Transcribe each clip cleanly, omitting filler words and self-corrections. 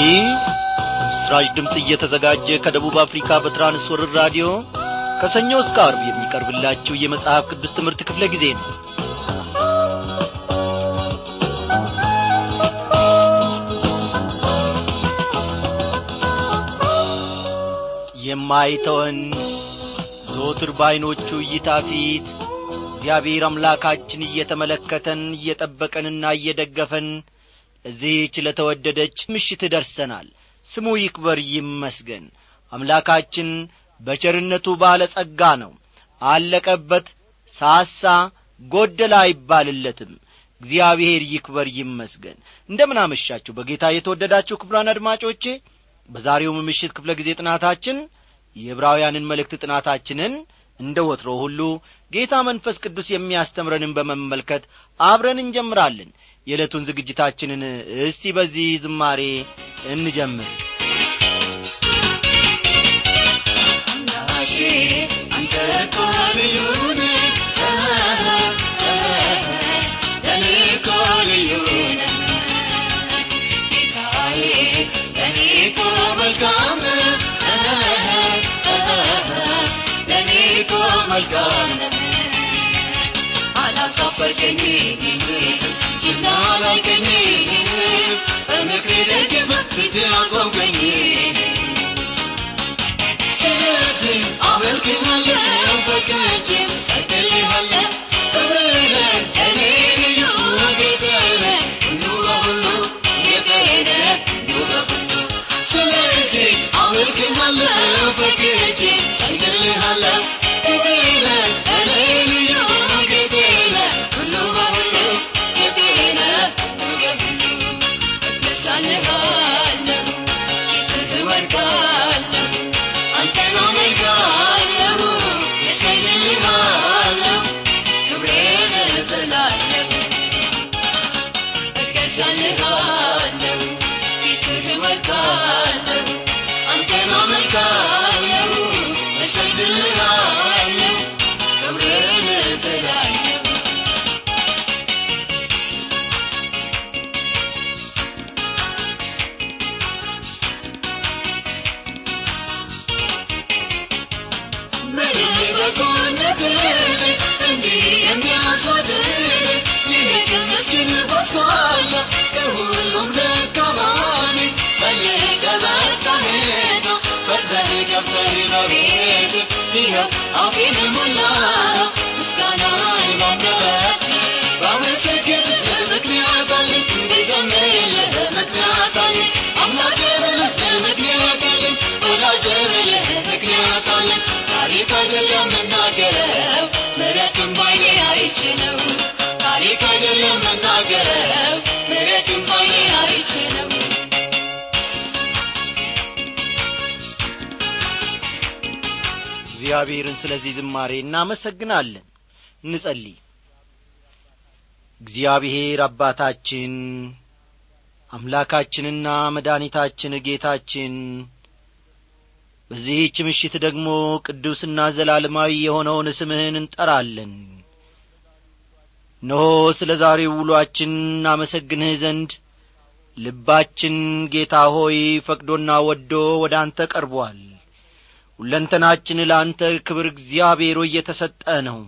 ይህ ስራጅ ድምጽ እየተዘጋጀ ከደቡብ አፍሪካ በትራንስወርልድ ራዲዮ ከሰኞ እስከ ዓርብ የሚቀርብላችሁ የመጽሐፍ ቅዱስ ትምህርት ክፍለ ጊዜ ነው። የማይተወን ዘወትር ባይኖቹ ይታፊት እግዚአብሔር አምላካችን እየተመለከተን እየጠበቀንና እየደገፈን እዚህች ለተወደደች ምሽት ደርሰናል። ስሙ ይክበር ይመስገን። አምላካችን በቸርነቱ ባለጸጋ ነው። አለቀበት ሳሳ ጎደላ አይባልለትም። እግዚአብሔር ይክበር ይመስገን። እንደምን አመሻችሁ በጌታ የተወደዳችሁ ክቡራን አድማጮቼ። በዛሬው ምሽት ክፍለ ጊዜ ጥናታችን የዕብራውያንን መልእክት ጥናታችንን እንደወትሮ ሁሉ ጌታ መንፈስ ቅዱስ የሚያስተምረንን በመመልከት አብረን እንጀምራለን። የዕለቱን ዝግጅታችንን እስቲ በዚህ ዝማሬ እንጀምር። እናቴ አንተ ኮልዩኔ ለኔ ኮልዩኔ ጌታዬ ለኔ ኮመልካም ለኔ ኮመልካም አላሳፈርከኝ ጅናላልከኝ በምክርህ ጌታ አቆመኝ ስለዚህ አመልክሃለሁ በቀኝ ሰግጄልሃለሁ ክብርህ ለኔ ነው ጌታዬ ሁሉ ጌታዬ ሁሉ ስለዚህ አመልክሃለሁ በቀኝ ሰግጄልሃለሁ ክብርህ ለኔ ነው ጌታዬ ሁሉ ጌታዬ እነሳለሁ እግዚአብሔርን ስለዚህ ዝማሬ እናመሰግናለን። እንጸልይ። እግዚአብሔር አባታችን አምላካችንና መድኃኒታችን ጌታችን በዚህች ምሽት ደግሞ ቅዱስና ዘላለማዊ የሆነውን ስምህን እንጠራለን። እነሆ ስለዛሬው ውሏችን እናመሰግንህ ዘንድ ልባችን ጌታ ሆይ ፈቅዶና ወዶ ወደ አንተ ቀርቧል። ሁለንተናችን ለአንተ ክብር እግዚአብሔር እየተሰጠ ነው።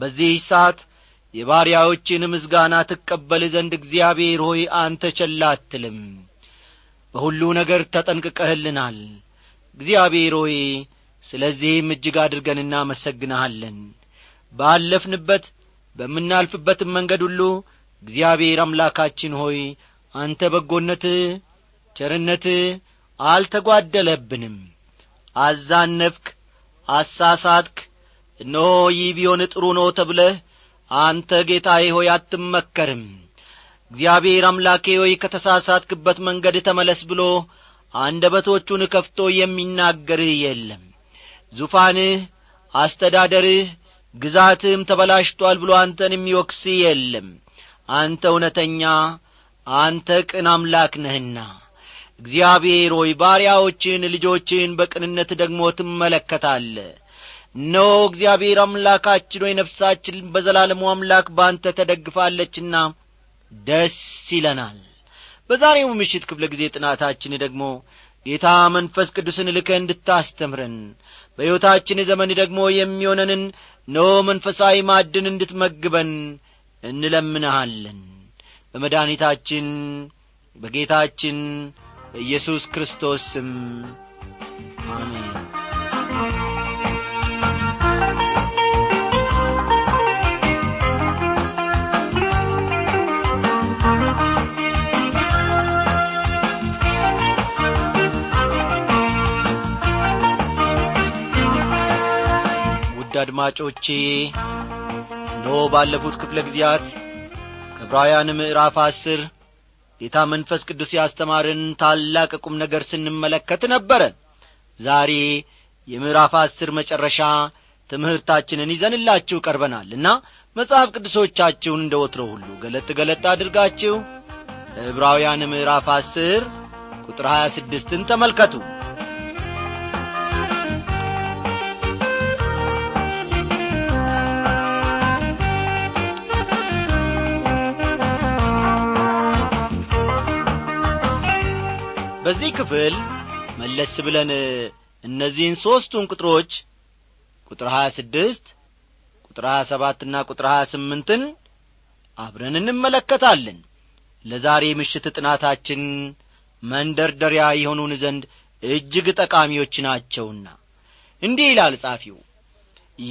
በዚህ ሰዓት የባሪያዎችን ምስጋና ተቀበል ዘንድ እግዚአብሔር ሆይ አንተ ቸል አትልም። በሁሉ ነገር ተጠንቅቀህልናል እግዚአብሔር ሆይ። ስለዚህም እጅግ አድርገን እናመሰግንሃለን። ባለፍንበት በመናልፍበት መንገድ ሁሉ እግዚአብሔር አምላካችን ሆይ አንተ በጎነትህ ቸርነትህ አልተጓደለብንም። አዛነፍክ አሳሳትክ ኖ ይብዮን ጥሩ ነው ተብለህ አንተ ጌታዬ ሆይ አትመከርም። እግዚአብሔር አምላኬ ሆይ ከተሳሳትክበት መንገድ ተመለስ ብሎ አንደበቶቹን ከፍቶ የሚናገርህ የለም። ዙፋንህ አስተዳደርህ ግዛትህም ተበላሽቷል ብሎ አንተን የሚወቅስ የለም። አንተ እውነተኛ አንተ ቅን አምላክ ነህና እግዚአብሔር ሆይ ባሪያዎችን ልጆችን በቅንነት ደግሞ ትመለከታለህ። ነው እግዚአብሔር አምላካችን ሆይ ነፍሳችን በዘላለሙ አምላክ ባንተ ተደግፋለችና ደስ ይለናል። በዛሬው ምሽት ክፍለ ጊዜ ጥናታችን ደግሞ ጌታ መንፈስ ቅዱስን ልከ እንድታስተምረን በሕይወታችን ዘመን ደግሞ የሚሆነንን ነው መንፈሳዊ ማዕድን እንድትመግበን እንለምንሃለን። በመድኃኒታችን በጌታችን ኢየሱስ ክርስቶስ ስም አሜን። አድማጮቼ ባለፉት ክፍለ ጊዜያት ከዕብራውያን ምዕራፍ 10 ጌታ መንፈስ ቅዱስ ያስተማረን ታላቅ ቁም ነገር ስንመለከት ነበር። ዛሬ የምዕራፍ 10 መጨረሻ ትምህርታችንን ይዘንላችሁ ቀርበናልና መጽሐፍ ቅዱሶቻችሁን እንደወትሮው ሁሉ ገለጥ አድርጋችሁ ዕብራውያን ምዕራፍ 10 ቁጥር 26ን ተመልከቱ። በዚህ ክፍል መለስ ብለን እነዚህን ሶስቱን ቁጥሮች ቁጥር 26፣ ቁጥር 27 እና ቁጥር 28ን አብረን እንመለከታለን። ለዛሬ ምሽት ጥናታችን መንደርደሪያ ይሆኑን ዘንድ እጅግ ጠቃሚዎች ናቸውና እንዲህ ይላል ጻፊው።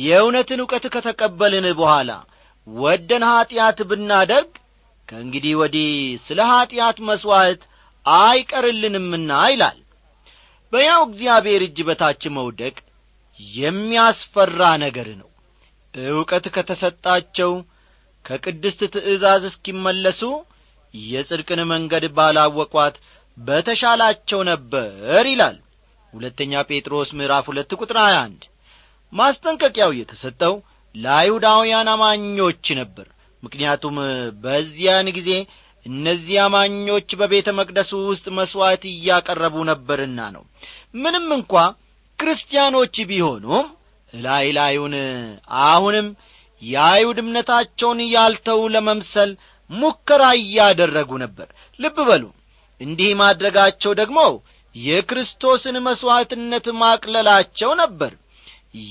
የእውነትን ዕውቀት ከተቀበልን በኋላ ወደን ኃጢአት ብናደርግ ከእንግዲህ ወዲህ ስለ ኃጢአት መስዋዕት አይቀርልንምና ይላል። በያው እግዚአብሔር እጅ በታች መውደቅ የሚያስፈራ ነገር ነው። ዕውቀት ከተሰጣቸው ከቅድስት ትእዛዝ እስኪመለሱ የጽድቅን መንገድ ባላወቋት በተሻላቸው ነበር ይላል። ሁለተኛ ጴጥሮስ ምዕራፍ 2 ቁጥር 21። ማስጠንቀቂያው የተሰጠው ለአይሁዳውያን አማኞች ነበር። ምክንያቱም በዚያን ጊዜ እነዚህ አማኞች በቤተ መቅደስ ውስጥ መስዋዕት ያቀርቡ ነበርና ነው። ምንም እንኳን ክርስቲያኖች ቢሆኑም ላይላዩን አሁንም የአይሁድ እምነታቸውን ያልተው ለመምሰል ሙከራ ያደረጉ ነበር። ልብ በሉ፣ እንዲህ ማድረጋቸው ደግሞ የክርስቶስን መስዋዕትነት ማቅለላቸው ነበር።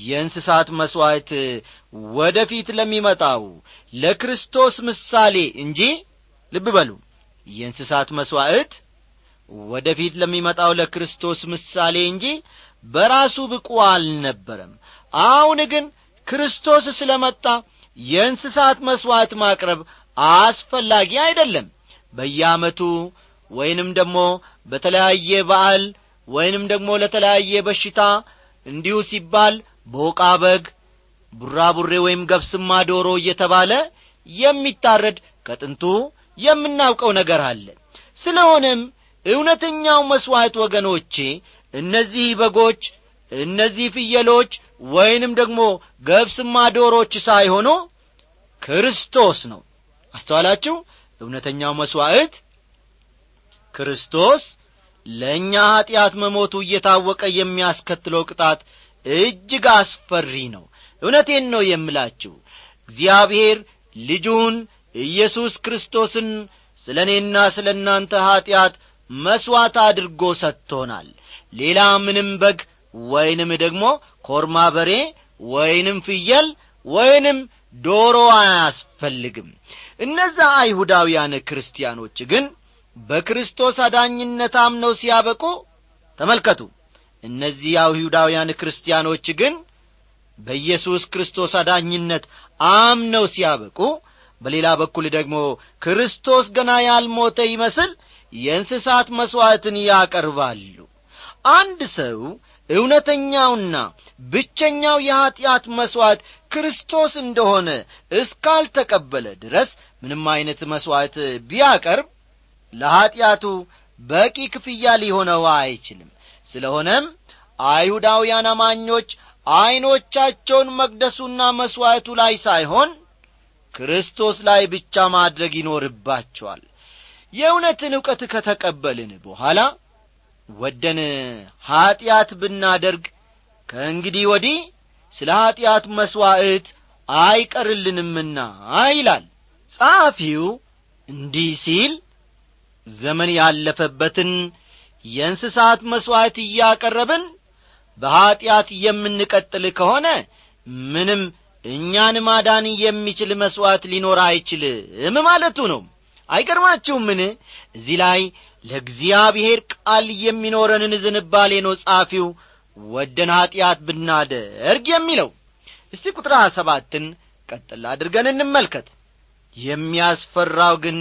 የእንስሳት መስዋዕት ወደፊት ለሚመጣው ለክርስቶስ ምሳሌ እንጂ ልብ በሉ የእንስሳት መስዋዕት ወደፊት ለሚመጣው ለክርስቶስ ምሳሌ እንጂ በራሱ ብቁ አልነበረም። አሁን ግን ክርስቶስ ስለመጣ የእንስሳት መስዋዕት ማቅረብ አስፈላጊ አይደለም። በየዓመቱ ወይንም ደግሞ በተለያየ በዓል ወይንም ደግሞ ለተለያየ በሽታ እንዲሁ ሲባል ቦቃ በግ፣ ቡራቡሬ ወይም ገብስማ ዶሮ እየተባለ የሚታረድ ከጥንቱ የምናውቀው ነገር አለ። ስለሆነም እውነተኛው መስዋዕት ወገኖቼ እነዚህ በጎች፣ እነዚህ ፍየሎች ወይንም ደግሞ ገብስማ ዶሮች ሳይሆኑ ክርስቶስ ነው። አስተዋላችሁ? እውነተኛው መስዋዕት ክርስቶስ ለኛ ኃጢአት መሞቱ እየታወቀ የሚያስከትለው ቅጣት እጅግ አስፈሪ ነው። እውነቴን ነው የምላችሁ። እግዚአብሔር ልጁን ኢየሱስ ክርስቶስን ስለኔና ስለናንተ ኃጢአት መስዋዕት አድርጎ ሰጥቶናል። ሌላ ምንም በግ ወይንም ደግሞ ኮርማ በሬ ወይንም ፍየል ወይንም ዶሮ አያስፈልግም። እነዛ አይሁዳውያን ክርስቲያኖች ግን በክርስቶስ አዳኝነት አምነው ሲያበቁ ተመልከቱ። እነዚህ አይሁዳውያን ክርስቲያኖች ግን በኢየሱስ ክርስቶስ አዳኝነት አምነው ሲያበቁ በሌላ በኩል ደግሞ ክርስቶስ ገና ያልሞተ ይመስል የእንስሳት መስዋዕትን ያቀርባሉ። አንድ ሰው እውነተኛውና ብቸኛው የኃጢአት መስዋዕት ክርስቶስ እንደሆነ እስካልተቀበለ ድረስ ምንም አይነት መስዋዕት ቢያቀርብ ለኃጢአቱ በቂ ክፍያ ሊሆነው አይችልም። ስለሆነም አይሁዳውያን አማኞች አይኖቻቸውን መቅደሱና መስዋዕቱ ላይ ሳይሆን ክርስቶስ ላይ ብቻ ማድረግ ይኖርባቸዋል። የእውነትን ዕውቀት ከተቀበልን በኋላ ወደን ኃጢአት ብናደርግ ከእንግዲህ ወዲህ ስለ ኃጢአት መስዋዕት አይቀርልንምና ይላል ጻፊው። እንዲህ ሲል ዘመን ያለፈበትን የእንስሳት መስዋዕት ያቀረብን በኃጢአት የምንቀጥል ከሆነ ምንም እኛን ማዳን የሚችል መስዋዕት ሊኖር አይችልም ማለቱ ነው። አይገርማችሁም? እዚህ ላይ ለእግዚአብሔር ቃል የሚኖረንን ዝንባሌ ነው ጻፊው ወደን ኃጢአት ብናደርግ የሚለው። እስቲ ቁጥር 7ን ቀጥላ አድርገን እንመልከት። የሚያስፈራው ግን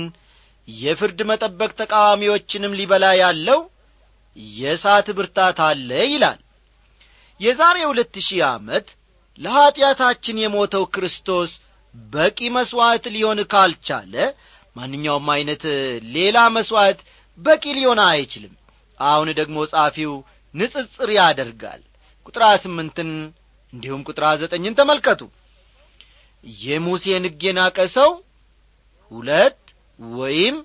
የፍርድ መጠበቅ ተቃዋሚዎችንም ሊበላ ያለው የእሳት ብርታት አለ ይላል። የዛሬ 2000 ዓመት ለኃጢአታችን የሞተው ክርስቶስ በቂ መስዋዕት ሊሆን ካልቻለ ማንኛውም አይነት ሌላ መስዋዕት በቂ ሊሆን አይችልም። አሁን ደግሞ ጻፊው ንጽጽር ያደርጋል። ቁጥር 8ን እንዲሁም ቁጥር 9ን ተመልከቱ። የሙሴን ሕግ የናቀ ሰው 2 ወይም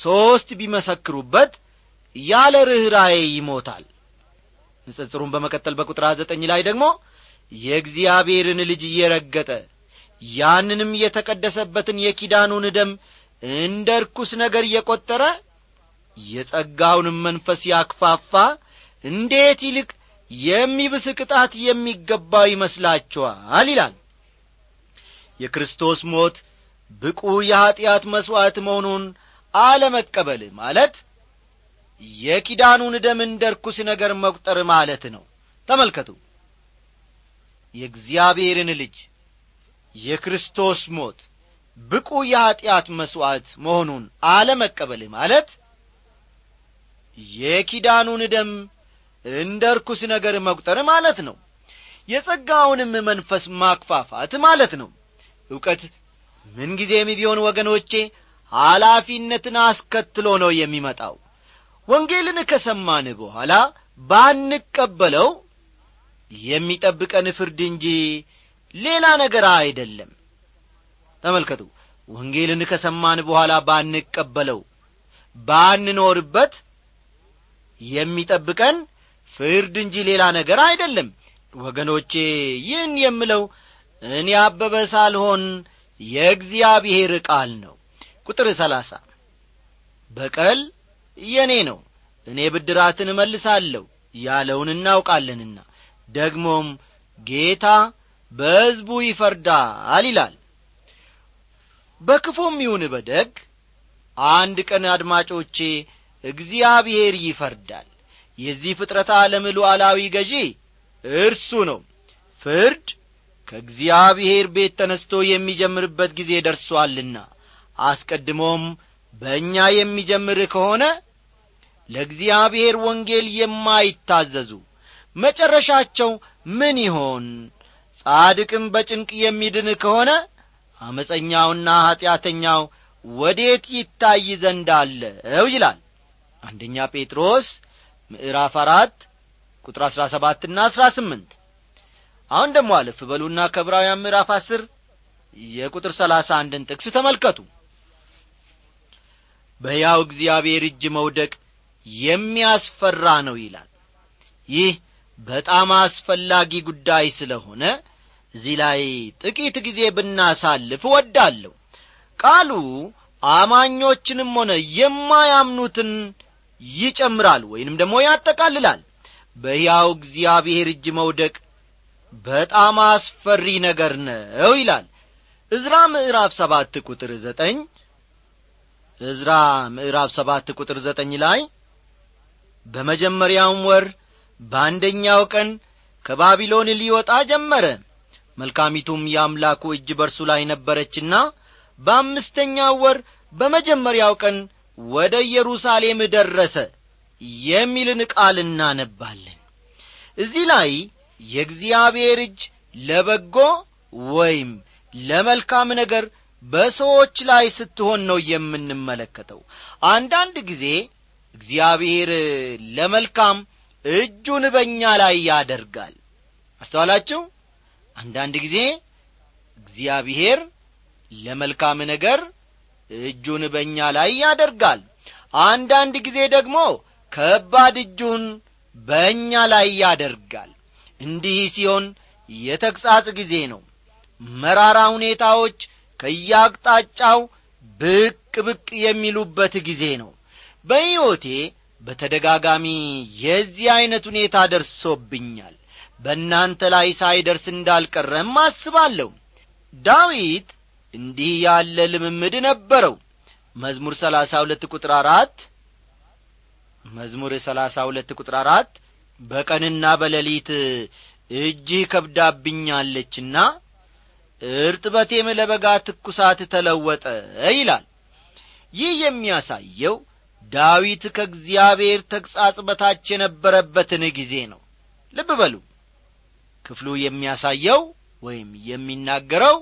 3 ቢመሰክሩበት ያለ ርኅራኄ ይሞታል። ንጽጽሩን በመቀጠል በቁጥር 9 ላይ ደግሞ የእግዚአብሔርን ልጅ እየረገጠ ያንንም የተቀደሰበትን የኪዳኑን ደም እንደ ርኩስ ነገር እየቆጠረ የጸጋውን መንፈስ ያክፋፋ እንዴት ይልቅ የሚብስ ቅጣት የሚገባው ይመስላችኋል ይላል። የክርስቶስ ሞት ብቁ የኃጢአት መስዋዕት መሆኑን አለመቀበል ማለት የኪዳኑን ደም እንደ ርኩስ ነገር መቁጠር ማለት ነው። ተመልከቱ። የእግዚአብሔርን ልጅ የክርስቶስ ሞት ብቁ የኃጢአት መስዋዕት መሆኑን አለመቀበል ማለት የኪዳኑን ደም እንደ ርኩስ ነገር መቁጠር ማለት ነው። የጸጋውንም መንፈስ ማክፋፋት ማለት ነው። ዕውቀት ምን ጊዜም ቢሆን ወገኖቼ ኃላፊነትን አስከትሎ ነው የሚመጣው። ወንጌልን ከሰማን በኋላ ባንቀበለው የሚጠብቀን ፍርድ እንጂ ሌላ ነገር አይደለም። ተመልከቱ። ወንጌልን ከሰማን በኋላ ባንቀበለው ባንኖርበት የሚጠብቀን ፍርድ እንጂ ሌላ ነገር አይደለም። ወገኖቼ ይህን የምለው እኔ አበበ ሳልሆን የእግዚአብሔር ቃል ነው። ቁጥር 30 በቀል የኔ ነው እኔ ብድራትን እመልሳለሁ ያለውን እናውቃለንና ደግሞም ጌታ በሕዝቡ ይፈርዳል ይላል። በክፉም ይሁን በደግ አንድ ቀን አድማጮቼ እግዚአብሔር ይፈርዳል። የዚህ ፍጥረት ዓለም ሉዓላዊ ገዢ እርሱ ነው። ፍርድ ከእግዚአብሔር ቤት ተነስቶ የሚጀምርበት ጊዜ ደርሷልና አስቀድሞም በእኛ የሚጀምር ከሆነ ለእግዚአብሔር ወንጌል የማይታዘዙ መጨረሻቸው ምን ይሆን? ጻድቅም በጭንቅ የሚድን ከሆነ አመፀኛውና ኃጢአተኛው ወዴት ይታይ ዘንድ አለው ይላል። አንደኛ ጴጥሮስ ምዕራፍ 4 ቁጥር 17 እና 18። አሁን ደግሞ አለፍ በሉና ከዕብራውያን ምዕራፍ 10 የቁጥር 31ን ጥቅስ ተመልከቱ። በሕያው እግዚአብሔር እጅ መውደቅ የሚያስፈራ ነው ይላል። ይህ በጣም አስፈላጊ ጉዳይ ስለሆነ እዚህ ላይ ጥቂት ጊዜ ብናሳልፍ ወዳለሁ። ቃሉ አማኞችንም ሆነ የማያምኑትን ይጨምራል ወይንም ደግሞ ያጠቃልላል። በሕያው እግዚአብሔር እጅ መውደቅ በጣም አስፈሪ ነገር ነው ይላል። ዕዝራ ምዕራፍ 7 ቁጥር 9 ዕዝራ ምዕራፍ 7 ቁጥር 9 ላይ በመጀመሪያው ወር በአንደኛው ቀን ከባቢሎን ሊወጣ ጀመረ፣ መልካሚቱም ያምላኩ እጅ በርሱ ላይ ነበረችና በአምስተኛው ወር በመጀመሪያው ቀን ወደ ኢየሩሳሌም ደረሰ የሚልን ቃል እናነባለን። እዚህ ላይ የእግዚአብሔር እጅ ለበጎ ወይም ለመልካም ነገር በሰዎች ላይ ስትሆን ነው የምንመለከተው። አንዳንድ ጊዜ እግዚአብሔር ለመልካም እጁን በእኛ ላይ ያደርጋል። አስተዋላችሁ? አንዳንድ ጊዜ እግዚአብሔር ለመልካም ነገር እጁን በእኛ ላይ ያደርጋል። አንዳንድ ጊዜ ደግሞ ከባድ እጁን በእኛ ላይ ያደርጋል። እንዲህ ሲሆን የተግሣጽ ጊዜ ነው። መራራ ሁኔታዎች ከያቅጣጫው ብቅ ብቅ የሚሉበት ጊዜ ነው። በሕይወቴ በተደጋጋሚ የዚህ አይነት ሁኔታ ደርሶብኛል። በእናንተ ላይ ሳይደርስ እንዳልቀረም አስባለሁ። ዳዊት እንዲህ ያለ ልምምድ ነበረው። መዝሙር 32 ቁጥር 4 መዝሙር 32 ቁጥር 4 በቀንና በሌሊት እጅህ ከብዳብኛለችና እርጥበቴም ለበጋ ትኩሳት ተለወጠ ይላል። ይህ የሚያሳየው ዳዊት ከእግዚአብሔር ተግሣጽ በታች የነበረበትን ጊዜ ነው። ልብ በሉ። ክፍሉ የሚያሳየው ወይም የሚናገረው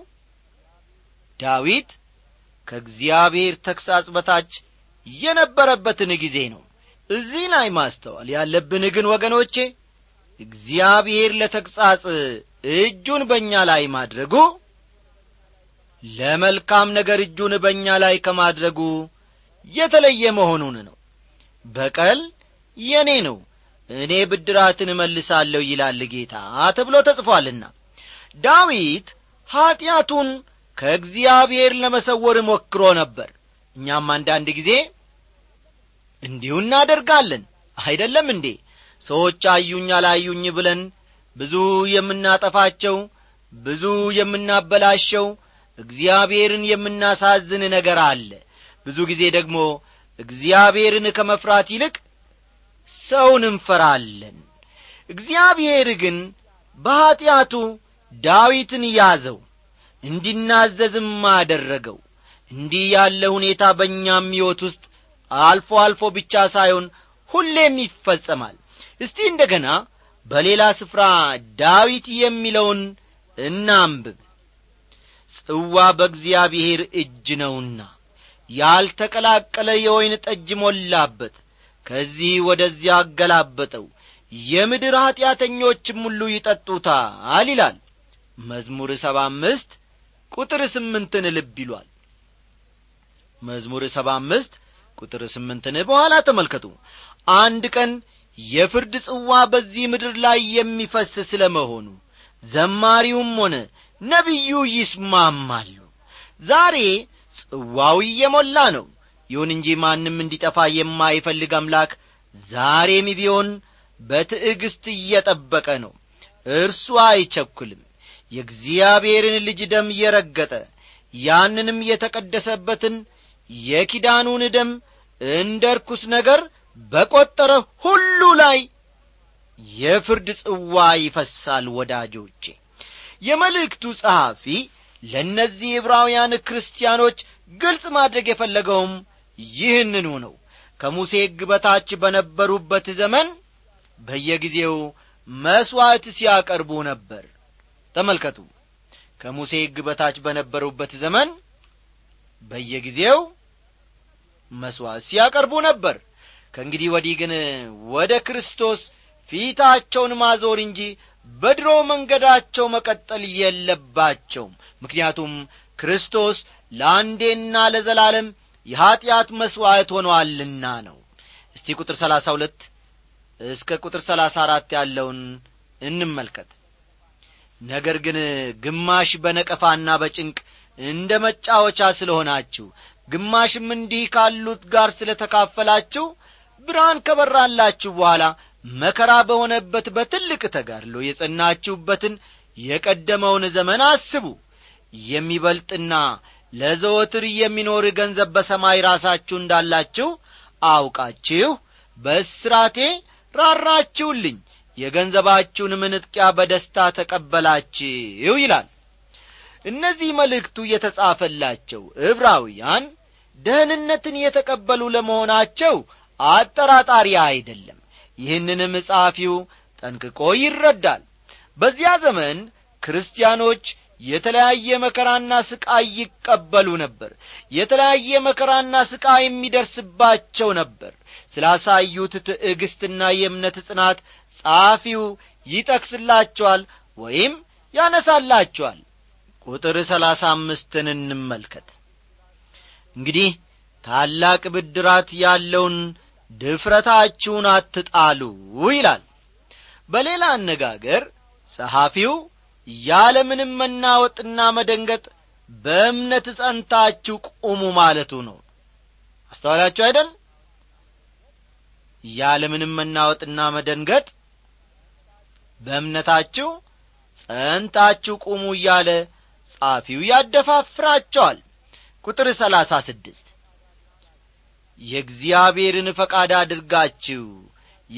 ዳዊት ከእግዚአብሔር ተግሣጽ በታች የነበረበትን ጊዜ ነው። እዚህ ላይ ማስተዋል ያለብን ግን ወገኖቼ እግዚአብሔር ለተግሣጽ እጁን በእኛ ላይ ማድረጉ ለመልካም ነገር እጁን በእኛ ላይ ከማድረጉ የተለየ መሆኑን ነው። በቀል የኔ ነው፣ እኔ ብድራትን እመልሳለሁ ይላል ጌታ ተብሎ ተጽፏልና። ዳዊት ኃጢያቱን ከእግዚአብሔር ለመሰወር ሞክሮ ነበር። እኛም አንዳንድ ጊዜ እንዲሁ እናደርጋለን አይደለም እንዴ? ሰዎች አዩኛ ላዩኝ ብለን ብዙ የምናጠፋቸው ብዙ የምናበላሸው እግዚአብሔርን የምናሳዝን ነገር አለ። ብዙ ጊዜ ደግሞ እግዚአብሔርን ከመፍራት ይልቅ ሰውን እንፈራለን። እግዚአብሔር ግን በኃጢያቱ ዳዊትን ያዘው፣ እንዲናዘዝም አደረገው። እንዲህ ያለ ሁኔታ በእኛም ሕይወት ውስጥ አልፎ አልፎ ብቻ ሳይሆን ሁሌም ይፈጸማል። እስቲ እንደገና በሌላ ስፍራ ዳዊት የሚለውን እናንብብ። ጽዋ በእግዚአብሔር እጅ ነውና ያልተቀላቀለ የወይን ጠጅ ሞላበት፣ ከዚህ ወደዚያ አገላበጠው፣ የምድር ኃጢያተኞችም ሁሉ ይጠጡታል ይላል። መዝሙር 75 ቁጥር 8ን ልብ ይሏል። መዝሙር 75 ቁጥር 8ን በኋላ ተመልከቱ። አንድ ቀን የፍርድ ጽዋ በዚህ ምድር ላይ የሚፈስ ስለመሆኑ ዘማሪውም ሆነ ነብዩ ይስማማሉ። ዛሬ ጽዋው የሞላ ነው። ይሁን እንጂ ማንም እንዲጠፋ የማይፈልግ አምላክ ዛሬም ቢሆን በትዕግስት እየጠበቀ ነው። እርሱ አይቸኩልም። የእግዚአብሔርን ልጅ ደም የረገጠ ያንንም የተቀደሰበትን የኪዳኑን ደም እንደ ርኩስ ነገር በቆጠረ ሁሉ ላይ የፍርድ ጽዋ ይፈሳል። ወዳጆቼ የመልእክቱ ጸሐፊ ለነዚህ ዕብራውያን ክርስቲያኖች ግልጽ ማድረግ የፈለገውም ይህንኑ ነው። ከሙሴ ሕግ በታች በነበሩበት ዘመን በየጊዜው መስዋዕት ሲያቀርቡ ነበር። ተመልከቱ። ከሙሴ ሕግ በታች በነበሩበት ዘመን በየጊዜው መስዋዕት ሲያቀርቡ ነበር። ከእንግዲህ ወዲህ ግን ወደ ክርስቶስ ፊታቸውን ማዞር እንጂ በድሮ መንገዳቸው መቀጠል የለባቸውም። ምክንያቱም ክርስቶስ ለአንዴና ለዘላለም የኃጢአት መስዋዕት ሆኗልና ነው። እስቲ ቁጥር 32 እስከ ቁጥር 34 ያለውን እንመልከት። ነገር ግን ግማሽ በነቀፋና በጭንቅ እንደ መጫወቻ ስለሆናችሁ ግማሽም እንዲህ ካሉት ጋር ስለተካፈላችሁ ብርሃን ከበራላችሁ በኋላ መከራ በሆነበት በትልቅ ተጋድሎ የጸናችሁበትን የቀደመውን ዘመን አስቡ። የሚበልጥና ለዘወትር የሚኖር ገንዘብ በሰማይ ራሳችሁ እንዳላችሁ አውቃችሁ በስራቴ ራራችሁልኝ፣ የገንዘባችሁን ምንጥቂያ በደስታ ተቀበላችሁ ይላል። እነዚህ መልእክቱ የተጻፈላቸው ዕብራውያን ደህንነትን የተቀበሉ ለመሆናቸው አጠራጣሪ አይደለም። ይህንንም ጻፊው ጠንቅቆ ይረዳል። በዚያ ዘመን ክርስቲያኖች የተለያየ መከራና ስቃይ ይቀበሉ ነበር። የተለያየ መከራና ስቃይ የሚደርስባቸው ነበር። ስላሳዩት ትዕግስትና የእምነት ጽናት ጻፊው ይጠቅስላቸዋል ወይም ያነሳላቸዋል። ቁጥር 35ን እንመልከት። እንግዲህ ታላቅ ብድራት ያለውን ድፍረታችሁን አትጣሉ ይላል። በሌላ አነጋገር ጸሐፊው ያለምንም መናወጥና መደንገጥ በእምነት ጸንታችሁ ቁሙ ማለቱ ነው። አስተዋላችሁ አይደል? ያለምንም መናወጥና መደንገጥ በእምነታችሁ ጸንታችሁ ቁሙ ያለ ጻፊው ያደፋፍራቸዋል። ቁጥር 36 የእግዚአብሔርን ፈቃድ አድርጋችሁ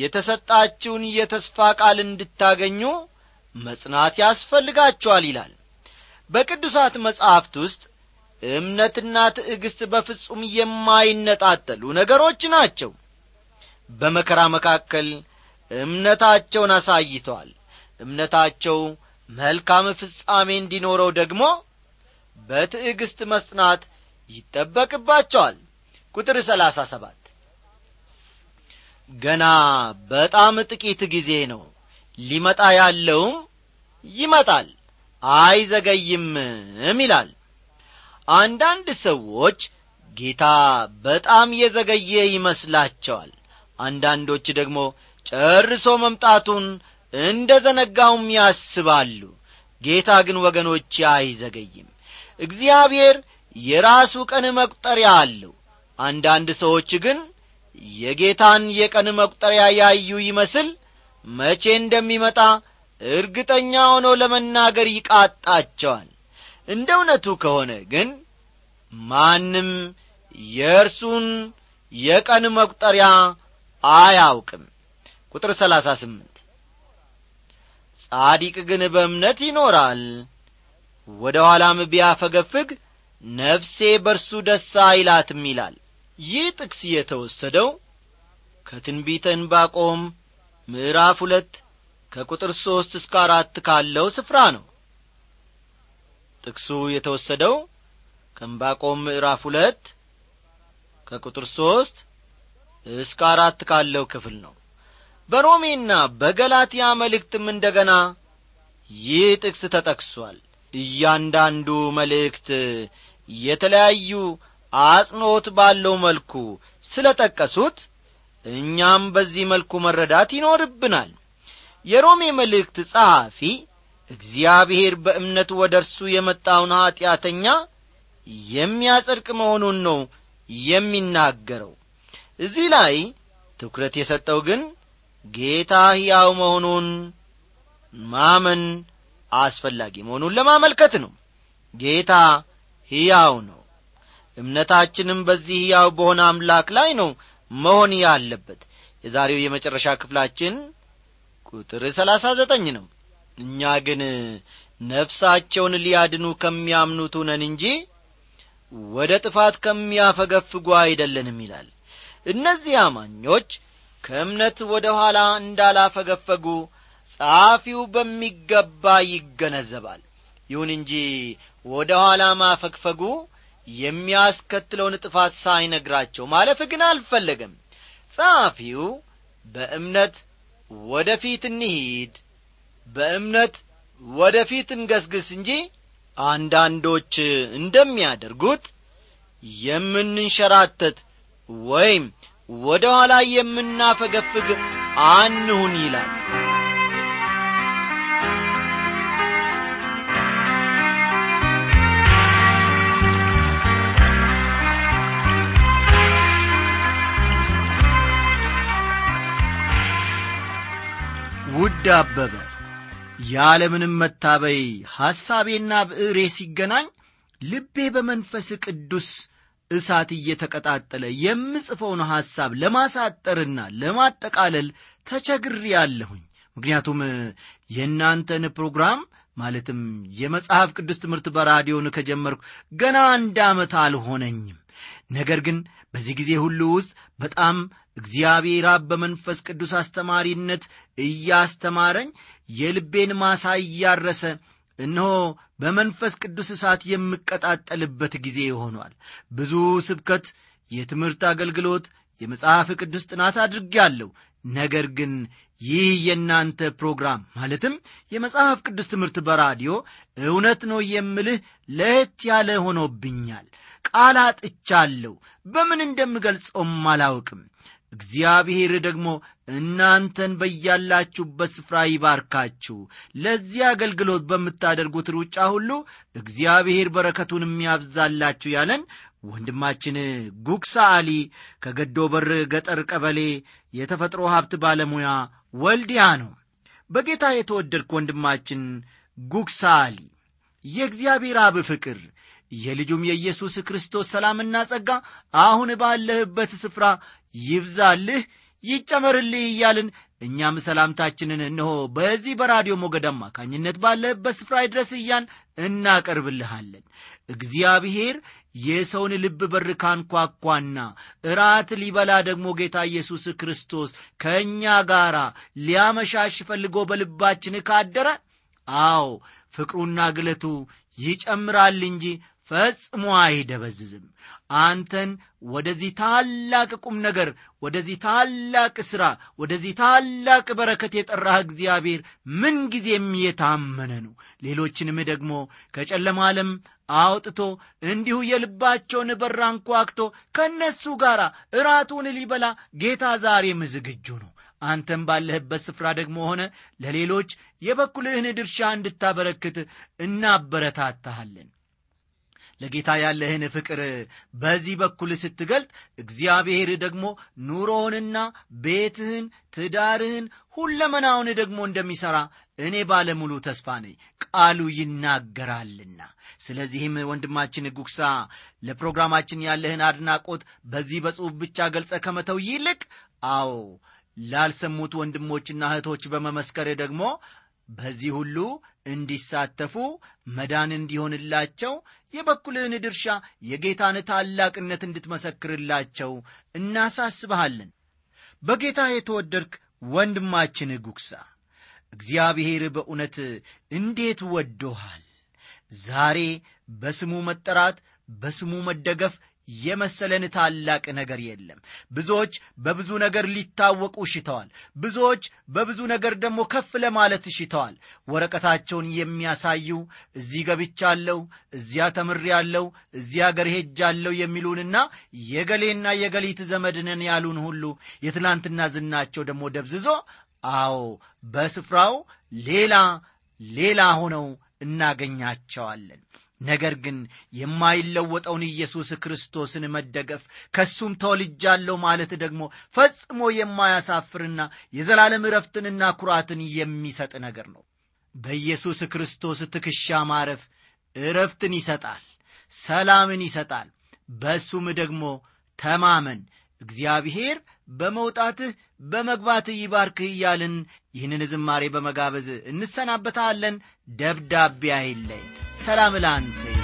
የተሰጣችሁን የተስፋ ቃል እንድታገኙ መጽናት ያስፈልጋችኋል ይላል። በቅዱሳት መጻሕፍት ውስጥ እምነትና ትዕግስት በፍጹም የማይነጣጠሉ ነገሮች ናቸው። በመከራ መካከል እምነታቸውን አሳይተዋል። እምነታቸው መልካም ፍጻሜ እንዲኖረው ደግሞ በትዕግስት መጽናት ይጠበቅባቸዋል። ቁጥር 37 ገና በጣም ጥቂት ጊዜ ነው፣ ሊመጣ ያለውም ይመጣል አይዘገይም ይላል። አንዳንድ ሰዎች ጌታ በጣም የዘገየ ይመስላቸዋል። አንዳንዶች ደግሞ ጨርሶ መምጣቱን እንደዘነጋውም ያስባሉ። ጌታ ግን ወገኖች አይዘገይም። እግዚአብሔር የራሱ ቀን መቁጠሪያ አለው። አንዳንድ ሰዎች ግን የጌታን የቀን መቁጠሪያ ያዩ ይመስል መቼ እንደሚመጣ እርግጠኛ ሆኖ ለመናገር ይቃጣቸዋል። እንደ እውነቱ ከሆነ ግን ማንም የእርሱን የቀን መቁጠሪያ አያውቅም። ቁጥር 38 ጻድቅ ግን በእምነት ይኖራል፣ ወደ ኋላም ቢያፈገፍግ ነፍሴ በርሱ ደስ አይላትም ይላል። ይህ ጥቅስ የተወሰደው ከትንቢተ ዕንባቆም ምዕራፍ 2 ከቁጥር 3 እስከ 4 ካለው ስፍራ ነው። ጥቅሱ የተወሰደው ከዕንባቆም ምዕራፍ 2 ከቁጥር 3 እስከ 4 ካለው ክፍል ነው። በሮሜና በገላትያ መልእክትም እንደገና ይህ ጥቅስ ተጠቅሷል። እያንዳንዱ መልእክት የተለያዩ አጽንኦት ባለው መልኩ ስለተጠቀሱት እኛም በዚህ መልኩ መረዳት ይኖርብናል። የሮሜ መልእክት ጻፊ እግዚአብሔር በእምነት ወደርሱ የመጣውን ኃጢያተኛ የሚያጽድቅ መሆኑን ነው የሚናገረው። እዚህ ላይ ትኩረት የሰጠው ግን ጌታ ሕያው መሆኑን ማመን አስፈላጊ መሆኑን ለማመልከት ነው። ጌታ ሕያው ነው። እምነታችንም በዚህ ሕያው በሆነ አምላክ ላይ ነው መሆን ያለበት። የዛሬው የመጨረሻ ክፍላችን ቁጥር 39 ነው። እኛ ግን ነፍሳቸውን ሊያድኑ ከሚያምኑት ነን እንጂ ወደ ጥፋት ከሚያፈገፍጉ አይደለንም ይላል። እነዚህ አማኞች ከእምነት ወደ ኋላ እንዳላፈገፈጉ ጻፊው በሚገባ ይገነዘባል። ይሁን እንጂ ወደ ኋላ ማፈግፈጉ የሚያስከትለውን ጥፋት ሳይነግራቸው ማለፍ ግን አልፈለገም። ጻፊው በእምነት ወደፊት እንሂድ፣ በእምነት ወደፊት እንገስግስ እንጂ አንዳንዶች እንደሚያደርጉት የምንንሸራተት ወይም ወደ ኋላ የምናፈገፍግ አንሁን ይላል። ውድ አበበ፣ ያለምንም መታበይ ሐሳቤና ብዕሬ ሲገናኝ ልቤ በመንፈስ ቅዱስ እሳት እየተቀጣጠለ የምጽፈውን ሐሳብ ለማሳጠርና ለማጠቃለል ተቸግሬአለሁኝ። ምክንያቱም የእናንተን ፕሮግራም ማለትም የመጽሐፍ ቅዱስ ትምህርት በራዲዮን ከጀመርኩ ገና 1 ዓመት አልሆነኝም። ነገር ግን በዚህ ጊዜ ሁሉ ውስጥ በጣም እግዚአብሔር አብ በመንፈስ ቅዱስ አስተማሪነት እያስተማረኝ የልቤን ማሳ እያረሰ እነሆ በመንፈስ ቅዱስ እሳት የምቀጣጠልበት ጊዜ ሆኗል። ብዙ ስብከት፣ የትምህርት አገልግሎት፣ የመጽሐፍ ቅዱስ ጥናት አድርጌአለሁ። ነገር ግን ይህ የእናንተ ፕሮግራም ማለትም የመጽሐፍ ቅዱስ ትምህርት በራዲዮ እውነት ነው የምልህ ለየት ያለ ሆኖብኛል። ቃል አጥቻለሁ። በምን እንደምገልጸውም አላውቅም። እግዚአብሔር ደግሞ እናንተን በያላችሁበት ስፍራ ይባርካችሁ። ለዚህ አገልግሎት በምታደርጉት ሩጫ ሁሉ እግዚአብሔር በረከቱን የሚያብዛላችሁ ያለን ወንድማችን ጉክሳ አሊ ከገዶ በር ገጠር ቀበሌ የተፈጥሮ ሀብት ባለሙያ ወልዲያ ነው። በጌታ የተወደድክ ወንድማችን ጉክሳ አሊ የእግዚአብሔር አብ ፍቅር የልጁም የኢየሱስ ክርስቶስ ሰላምና ጸጋ አሁን ባለህበት ስፍራ ይብዛልህ ይጨመርልህ እያልን እኛም ሰላምታችንን እንሆ በዚህ በራዲዮ ሞገድ አማካኝነት ባለህበት ስፍራ ይድረስ እያን እናቀርብልሃለን። እግዚአብሔር የሰውን ልብ በር ካንኳኳና እራት ሊበላ ደግሞ ጌታ ኢየሱስ ክርስቶስ ከእኛ ጋራ ሊያመሻሽ ፈልጎ በልባችን ካደረ አዎ ፍቅሩና ግለቱ ይጨምራል እንጂ ፈጽሞ አይደበዝዝም። አንተን ወደዚህ ታላቅ ቁም ነገር፣ ወደዚህ ታላቅ ሥራ፣ ወደዚህ ታላቅ በረከት የጠራህ እግዚአብሔር ምን ጊዜም የታመነ ነው። ሌሎችንም ደግሞ ከጨለማ ዓለም አውጥቶ እንዲሁ የልባቸውን በር አንኳኩቶ ከነሱ ጋር እራቱን ሊበላ ጌታ ዛሬም ዝግጁ ነው። አንተም ባለህበት ስፍራ ደግሞ ሆነ ለሌሎች የበኩልህን ድርሻ እንድታበረክት እናበረታታሃለን። ለጌታ ያለህን ፍቅር በዚህ በኩል ስትገልጥ እግዚአብሔር ደግሞ ኑሮህንና ቤትህን ትዳርህን ሁለመናውን ደግሞ እንደሚሰራ እኔ ባለሙሉ ተስፋ ነኝ፣ ቃሉ ይናገራልና። ስለዚህም ወንድማችን ጉክሳ ለፕሮግራማችን ያለህን አድናቆት በዚህ በጽሑፍ ብቻ ገልጸ ከመተው ይልቅ አዎ ላልሰሙት ወንድሞችና እህቶች በመመስከር ደግሞ በዚህ ሁሉ እንዲሳተፉ መዳን እንዲሆንላቸው የበኩልህን ድርሻ የጌታን ታላቅነት እንድትመሰክርላቸው እናሳስብሃለን። በጌታ የተወደድክ ወንድማችን ጉክሳ እግዚአብሔር በእውነት እንዴት ወዶሃል! ዛሬ በስሙ መጠራት በስሙ መደገፍ የመሰለን ታላቅ ነገር የለም። ብዙዎች በብዙ ነገር ሊታወቁ ሽተዋል። ብዙዎች በብዙ ነገር ደግሞ ከፍ ለማለት ሽተዋል። ወረቀታቸውን የሚያሳዩ እዚህ ገብቻለሁ፣ እዚያ ተምሬያለሁ፣ እዚያ ሀገር ሄጃለሁ የሚሉንና የገሌና የገሊት ዘመድነን ያሉን ሁሉ የትላንትና ዝናቸው ደግሞ ደብዝዞ አዎ በስፍራው ሌላ ሆነው እናገኛቸዋለን። ነገር ግን የማይለወጠውን ኢየሱስ ክርስቶስን መደገፍ ከእሱም ተወልጃለሁ ማለት ደግሞ ፈጽሞ የማያሳፍርና የዘላለም ዕረፍትንና ኩራትን የሚሰጥ ነገር ነው። በኢየሱስ ክርስቶስ ትከሻ ማረፍ ዕረፍትን ይሰጣል፣ ሰላምን ይሰጣል። በእሱም ደግሞ ተማመን። እግዚአብሔር በመውጣትህ በመግባትህ ይባርክህ እያልን ይህንን ዝማሬ በመጋበዝ እንሰናበታለን። ደብዳቤ አይለይ። ሰላም ላንተ።